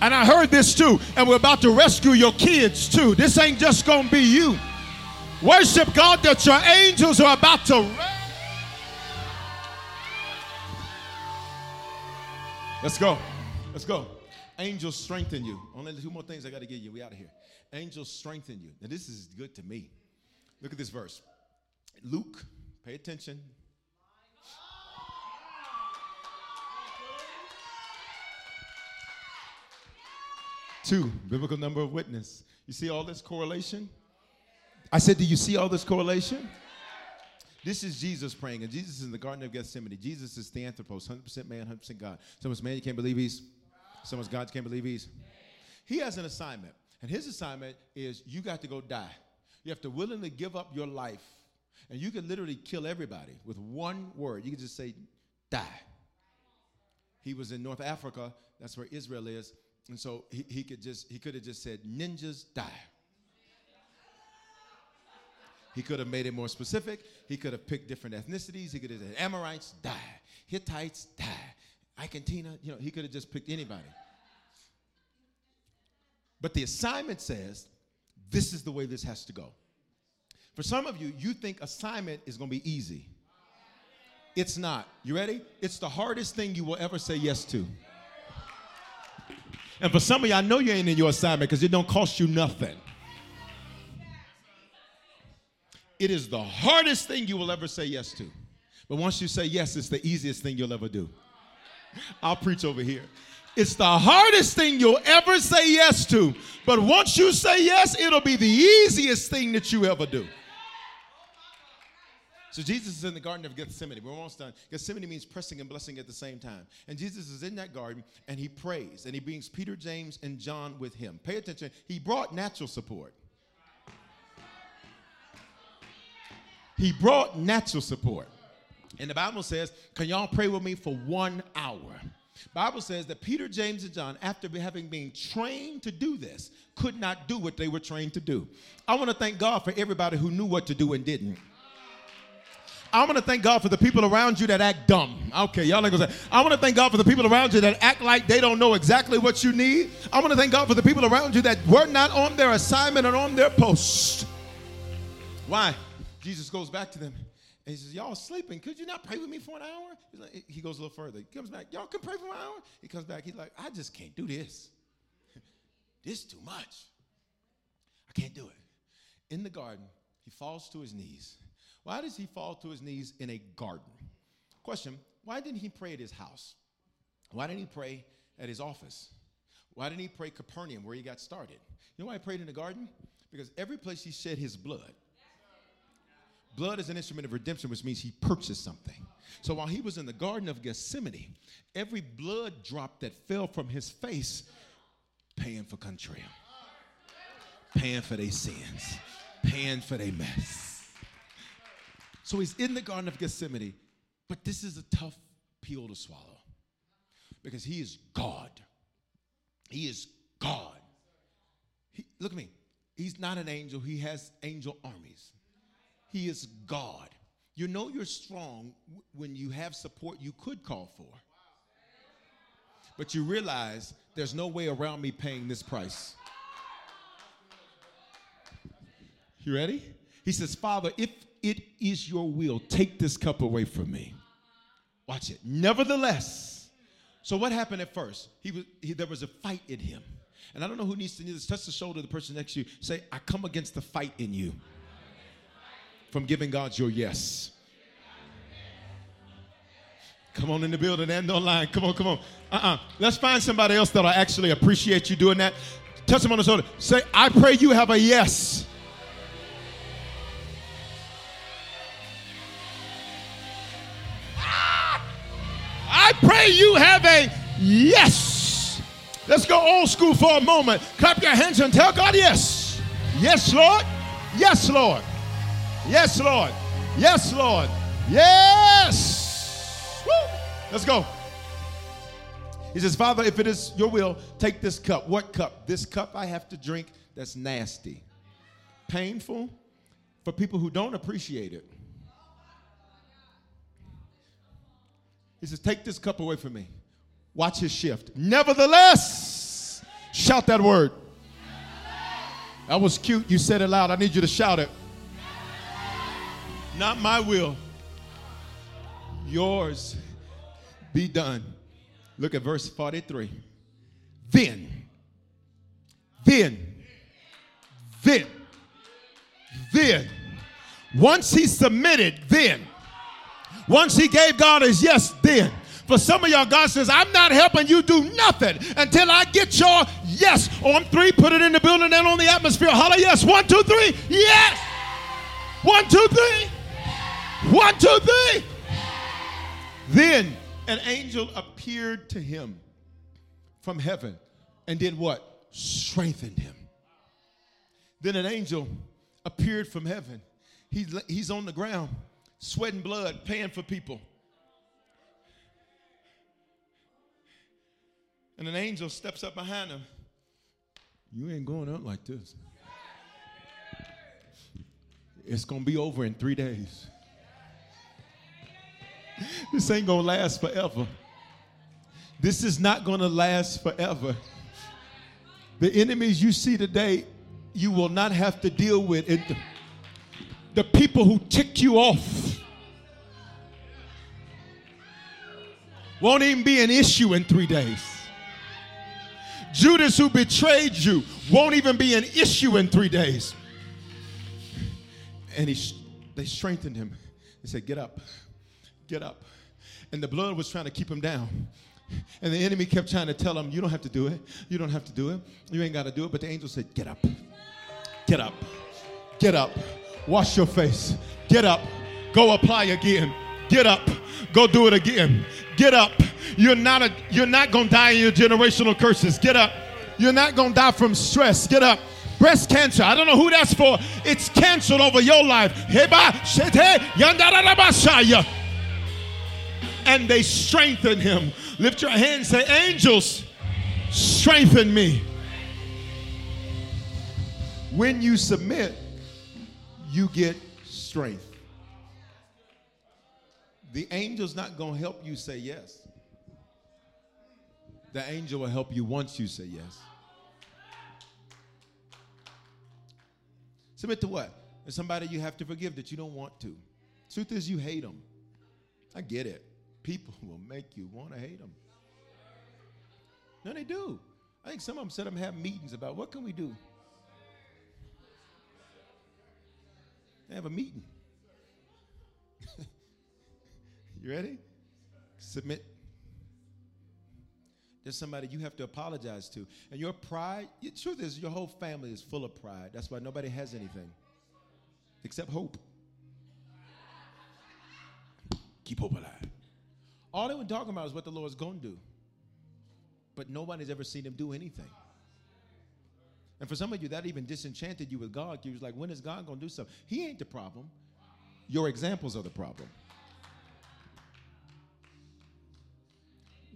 And I heard this too. And we're about to rescue your kids too. This ain't just going to be you. Worship God that your angels are about to Let's go. Let's go. Angels strengthen you. Only two more things I got to give you. We out of here. Angels strengthen you. Now, this is good to me. Look at this verse. Luke, pay attention. Two, biblical number of witness. You see all this correlation? I said, do you see all this correlation? This is Jesus praying, and Jesus is in the Garden of Gethsemane. Jesus is the Anthropos, 100% man, 100% God. Someone's man, you can't believe he's. Someone's God, you can't believe he's. He has an assignment, and his assignment is you got to go die. You have to willingly give up your life. And you can literally kill everybody with one word. You can just say, die. He was in North Africa. That's where Israel is. And so he could have just said, ninjas, die. He could have made it more specific. He could have picked different ethnicities. He could have said, Amorites, die. Hittites, die. Argentina, he could have just picked anybody. But the assignment says, this is the way this has to go. For some of you, you think assignment is going to be easy. It's not. You ready? It's the hardest thing you will ever say yes to. And for some of you, I know you ain't in your assignment because it don't cost you nothing. It is the hardest thing you will ever say yes to. But once you say yes, it's the easiest thing you'll ever do. I'll preach over here. It's the hardest thing you'll ever say yes to. But once you say yes, it'll be the easiest thing that you ever do. So Jesus is in the Garden of Gethsemane. We're almost done. Gethsemane means pressing and blessing at the same time. And Jesus is in that garden, and he prays. And he brings Peter, James, and John with him. Pay attention. He brought natural support. He brought natural support. And the Bible says, can y'all pray with me for 1 hour? Bible says that Peter, James, and John, after having been trained to do this, could not do what they were trained to do. I want to thank God for everybody who knew what to do and didn't. I want to thank God for the people around you that act dumb. Okay, y'all ain't gonna say. I want to thank God for the people around you that act like they don't know exactly what you need. I want to thank God for the people around you that were not on their assignment and on their post. Why? Jesus goes back to them. And he says, y'all sleeping. Could you not pray with me for 1 hour? He's like, he goes a little further. He comes back. Y'all can pray for 1 hour? He comes back. He's like, I just can't do this. This is too much. I can't do it. In the garden, he falls to his knees. Why does he fall to his knees in a garden? Question, why didn't he pray at his house? Why didn't he pray at his office? Why didn't he pray Capernaum where he got started? You know why he prayed in the garden? Because every place he shed his blood. Blood is an instrument of redemption, which means he purchased something. So while he was in the Garden of Gethsemane, every blood drop that fell from his face, paying for country, paying for their sins, paying for their mess. So he's in the Garden of Gethsemane, but this is a tough pill to swallow because he is God. He is God. Look at me. He's not an angel. He has angel armies. He is God. You know you're strong when you have support you could call for. But you realize there's no way around me paying this price. You ready? He says, Father, if it is your will, take this cup away from me. Watch it. Nevertheless. So what happened at first? There was a fight in him. And I don't know who needs to do this. Touch the shoulder of the person next to you. Say, I come against the fight in you. From giving God your yes. Come on in the building and online. Come on, come on. Let's find somebody else that'll actually appreciate you doing that. Touch them on the shoulder. Say, I pray you have a yes. I pray you have a yes. Let's go old school for a moment. Clap your hands and tell God yes. Yes, Lord. Yes, Lord. Yes, Lord. Yes, Lord. Yes. Woo. Let's go. He says, Father, if it is your will, take this cup. What cup? This cup I have to drink that's nasty. Painful for people who don't appreciate it. He says, take this cup away from me. Watch his shift. Nevertheless, shout that word. That was cute. You said it loud. I need you to shout it. Not my will, yours be done. Look at verse 43. Then, once he submitted, then, once he gave God his yes, then. For some of y'all, God says, I'm not helping you do nothing until I get your yes. On three, put it in the building and on the atmosphere. Holler yes. 1, 2, 3, yes. 1, 2, 3. 1, 2, 3. Then an angel appeared to him from heaven and did what? Strengthened him. Then an angel appeared from heaven. He's on the ground, sweating blood, paying for people. And an angel steps up behind him. You ain't going out like this. It's going to be over in 3 days. This ain't going to last forever. This is not going to last forever. The enemies you see today, you will not have to deal with. The people who tick you off won't even be an issue in 3 days. Judas, who betrayed you, won't even be an issue in 3 days. And they strengthened him. They said, get up. Get up. And the blood was trying to keep him down. And the enemy kept trying to tell him, you don't have to do it. You don't have to do it. You ain't got to do it. But the angel said, get up. Get up. Get up. Wash your face. Get up. Go apply again. Get up. Go do it again. Get up. You're not going to die in your generational curses. Get up. You're not going to die from stress. Get up. Breast cancer. I don't know who that's for. It's canceled over your life. And they strengthen him. Lift your hand and say, angels, strengthen me. When you submit, you get strength. The angel's not going to help you say yes. The angel will help you once you say yes. Submit to what? There's somebody you have to forgive that you don't want to. Truth is, you hate them. I get it. People will make you want to hate them. No, they do. I think some of them said them have meetings about what can we do. They have a meeting. You ready? Submit. There's somebody you have to apologize to. And your pride, the truth is your whole family is full of pride. That's why nobody has anything except hope. Keep hope alive. All they were talking about is what the Lord's going to do. But nobody's ever seen him do anything. And for some of you, that even disenchanted you with God. You was like, when is God going to do something? He ain't the problem. Your examples are the problem.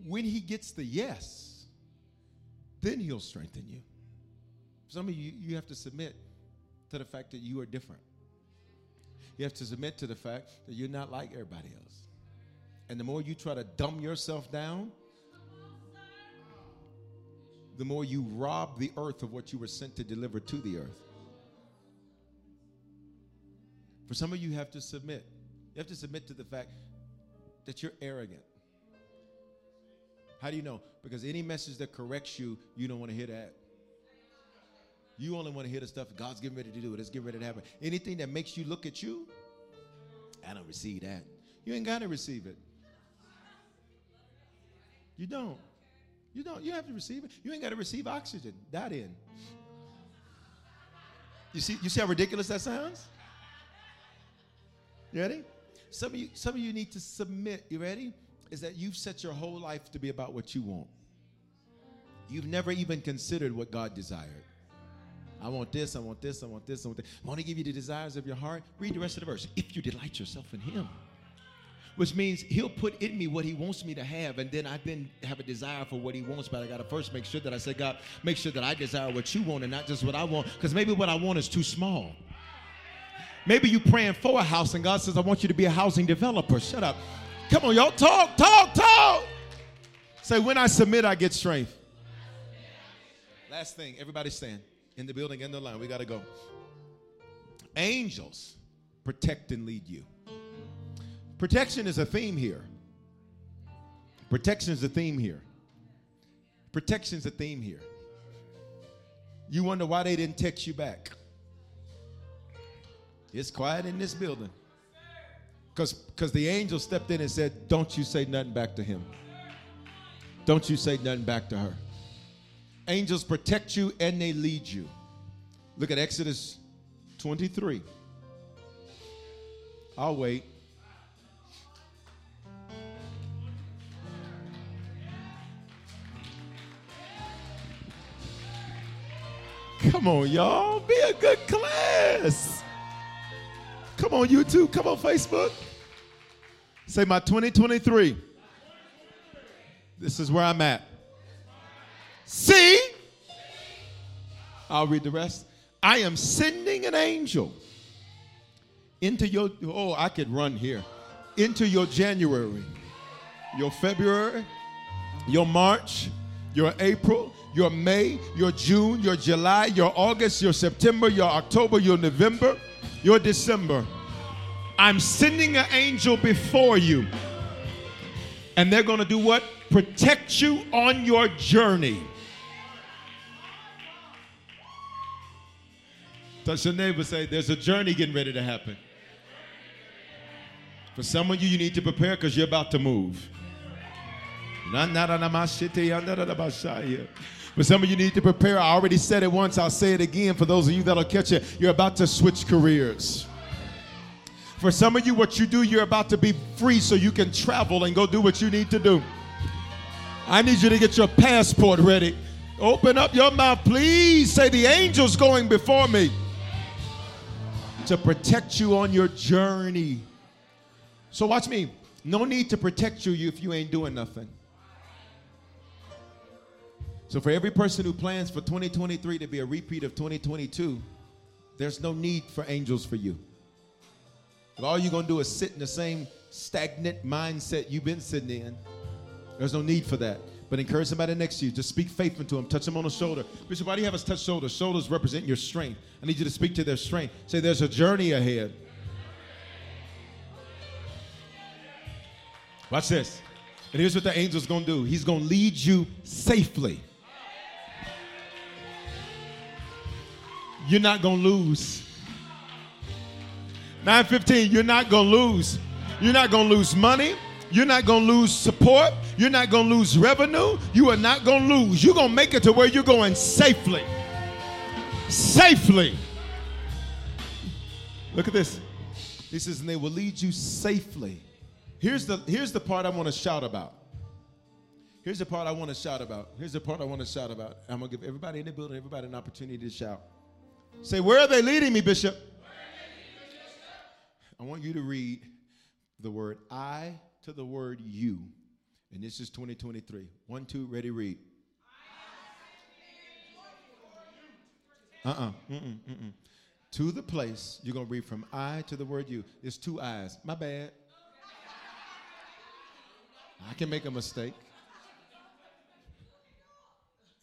When he gets the yes, then he'll strengthen you. Some of you, you have to submit to the fact that you are different. You have to submit to the fact that you're not like everybody else. And the more you try to dumb yourself down, the more you rob the earth of what you were sent to deliver to the earth. For some of you have to submit. You have to submit to the fact that you're arrogant. How do you know? Because any message that corrects you, you don't want to hear that. You only want to hear the stuff God's getting ready to do. It's getting ready to happen. Anything that makes you look at you, I don't receive that. You ain't got to receive it. You don't. You don't. You have to receive it. You ain't got to receive oxygen. That in. You see how ridiculous that sounds? You ready? Some of you need to submit. You ready? Is that you've set your whole life to be about what you want. You've never even considered what God desired. I want this, I want this, I want this, I want this. I want to give you the desires of your heart. Read the rest of the verse. If you delight yourself in him. Which means he'll put in me what he wants me to have, and then I then have a desire for what he wants, but I got to first make sure that I say, God, make sure that I desire what you want and not just what I want, because maybe what I want is too small. Maybe you're praying for a house, and God says, I want you to be a housing developer. Shut up. Come on, y'all. Talk. Say, when I submit, I get strength. Last thing, everybody stand in the building, in the line. We got to go. Angels protect and lead you. Protection is a theme here. Protection is a theme here. Protection is a theme here. You wonder why they didn't text you back. It's quiet in this building. Because the angel stepped in and said, don't you say nothing back to him. Don't you say nothing back to her. Angels protect you and they lead you. Look at Exodus 23. I'll wait. Come on, y'all. Be a good class. Come on, YouTube. Come on, Facebook. Say, my 2023. This is where I'm at. See? I'll read the rest. I am sending an angel into your, I could run here, into your January, your February, your March, your April, your May, your June, your July, your August, your September, your October, your November, your December. I'm sending an angel before you. And they're going to do what? Protect you on your journey. Touch your neighbor, say, there's a journey getting ready to happen. For some of you, you need to prepare because you're about to move. But some of you need to prepare. I already said it once. I'll say it again for those of you that'll catch it. You're about to switch careers. For some of you, what you do, you're about to be free so you can travel and go do what you need to do. I need you to get your passport ready. Open up your mouth, please. Say, the angel's going before me to protect you on your journey. So watch me. No need to protect you if you ain't doing nothing. So for every person who plans for 2023 to be a repeat of 2022, there's no need for angels for you. If all you're going to do is sit in the same stagnant mindset you've been sitting in, there's no need for that. But encourage somebody next to you. Just speak faith into them. Touch them on the shoulder. Bishop, why do you have us touch shoulders? Shoulders represent your strength. I need you to speak to their strength. Say, there's a journey ahead. Watch this. And here's what the angel's going to do. He's going to lead you safely. You're not going to lose. 9:15, you're not going to lose. You're not going to lose money. You're not going to lose support. You're not going to lose revenue. You are not going to lose. You're going to make it to where you're going safely. Safely. Look at this. He says, and they will lead you safely. Here's the part I want to shout about. Here's the part I want to shout about. Here's the part I want to shout about. I'm going to give everybody in the building, everybody an opportunity to shout. Say, where are they leading me, Bishop? I want you to read the word I to the word you. And this is 2023. 1, 2, ready, read. To the place, you're going to read from I to the word you. It's two I's. My bad. I can make a mistake.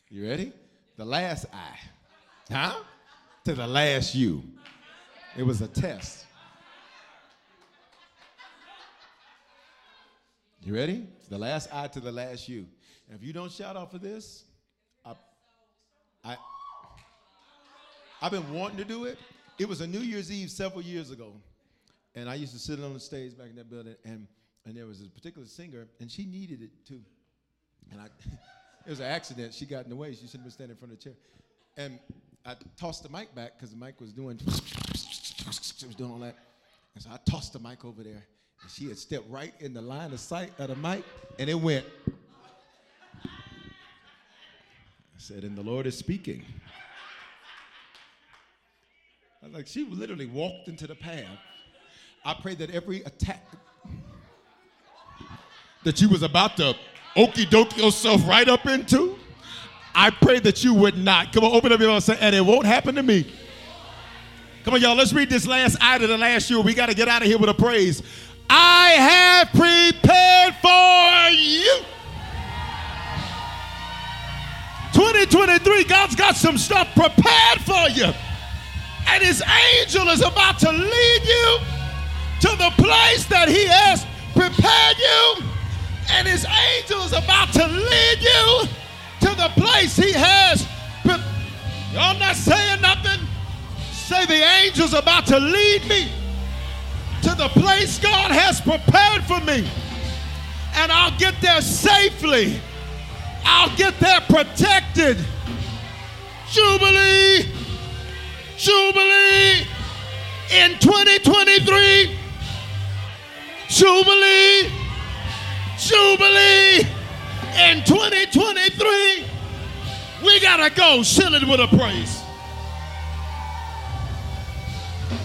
You ready? The last I. Huh? To the last you. It was a test. You ready? The last I to the last you. And if you don't shout off of this, I've been wanting to do it. It was a New Year's Eve several years ago. And I used to sit on the stage back in that building, and there was a particular singer, and she needed it too. And it was an accident. She got in the way. She shouldn't have been standing in front of the chair. And I tossed the mic back because the mic was doing, she was doing all that. And so I tossed the mic over there. And she had stepped right in the line of sight of the mic, and it went. I said, and the Lord is speaking. I was like, she literally walked into the path. I pray that every attack that you was about to okie-doke yourself right up into, I pray that you would not. Come on, open up your mouth and say, and it won't happen to me. Come on, y'all, let's read this last I to the last year. We got to get out of here with a praise. I have prepared for you. 2023, God's got some stuff prepared for you. And his angel is about to lead you to the place that he has prepared you. And his angel is about to lead you to the place he has prepared. Y'all not saying nothing? Say the angel's about to lead me to the place God has prepared for me. And I'll get there safely. I'll get there protected. Jubilee. Jubilee in 2023. Jubilee. Jubilee in 2023. We gotta go seal it with a praise.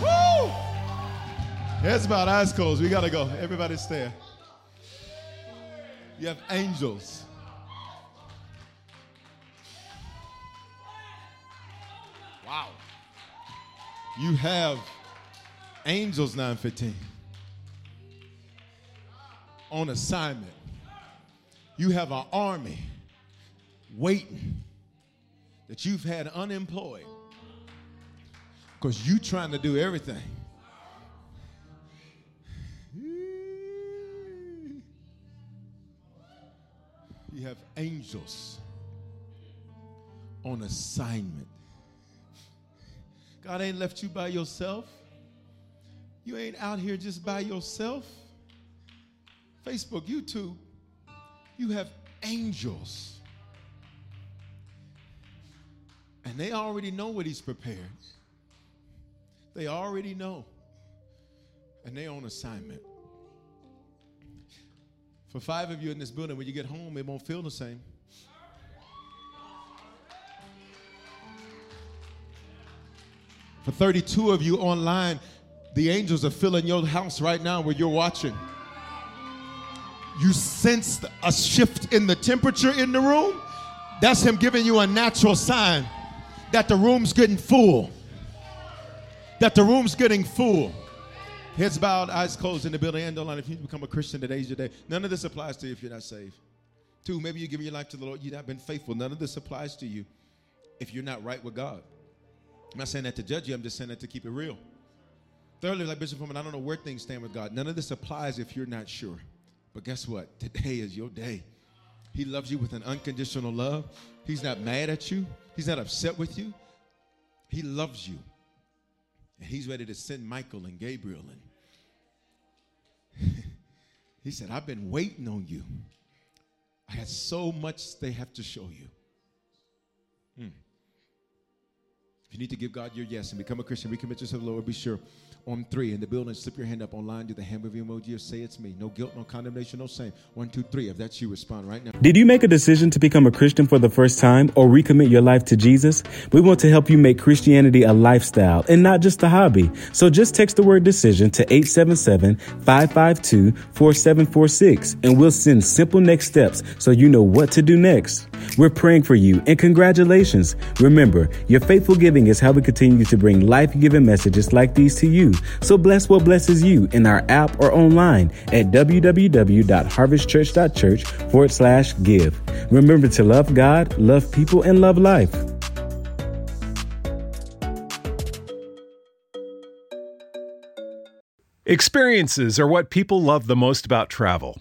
Woo! That's about eyes closed. We gotta go. Everybody stare. You have angels. Wow. You have angels 9:15 on assignment. You have an army waiting that you've had unemployed because you trying to do everything. You have angels on assignment. God ain't left you by yourself. You ain't out here just by yourself. Facebook, YouTube, you have angels. And they already know what he's prepared. They already know. And they're on assignment. For 5 of you in this building, when you get home, it won't feel the same. For 32 of you online, the angels are filling your house right now where you're watching. You sensed a shift in the temperature in the room. That's him giving you a natural sign that the room's getting full. That the room's getting full. Heads bowed, eyes closed in the building. And online, if you become a Christian, today's your day. None of this applies to you if you're not saved. 2, maybe you're giving your life to the Lord. You've not been faithful. None of this applies to you if you're not right with God. I'm not saying that to judge you. I'm just saying that to keep it real. Thirdly, like Bishop Foreman, I don't know where things stand with God. None of this applies if you're not sure. But guess what? Today is your day. He loves you with an unconditional love. He's not mad at you. He's not upset with you. He loves you. And he's ready to send Michael and Gabriel and He said, I've been waiting on you. I had so much they have to show you. If you need to give God your yes and become a Christian, recommit yourself to the Lord, be sure. On three, in the building, slip your hand up. Online, do the hand wave emoji or say it's me. No guilt, no condemnation, no shame. 1, 2, 3. If that's you, respond right now. Did you make a decision to become a Christian for the first time or recommit your life to Jesus? We want to help you make Christianity a lifestyle and not just a hobby. So just text the word decision to 877-552-4746 and we'll send simple next steps so you know what to do next. We're praying for you and congratulations. Remember, your faithful giving is how we continue to bring life-giving messages like these to you. So bless what blesses you in our app or online at www.harvestchurch.church/give. Remember to love God, love people, and love life. Experiences are what people love the most about travel.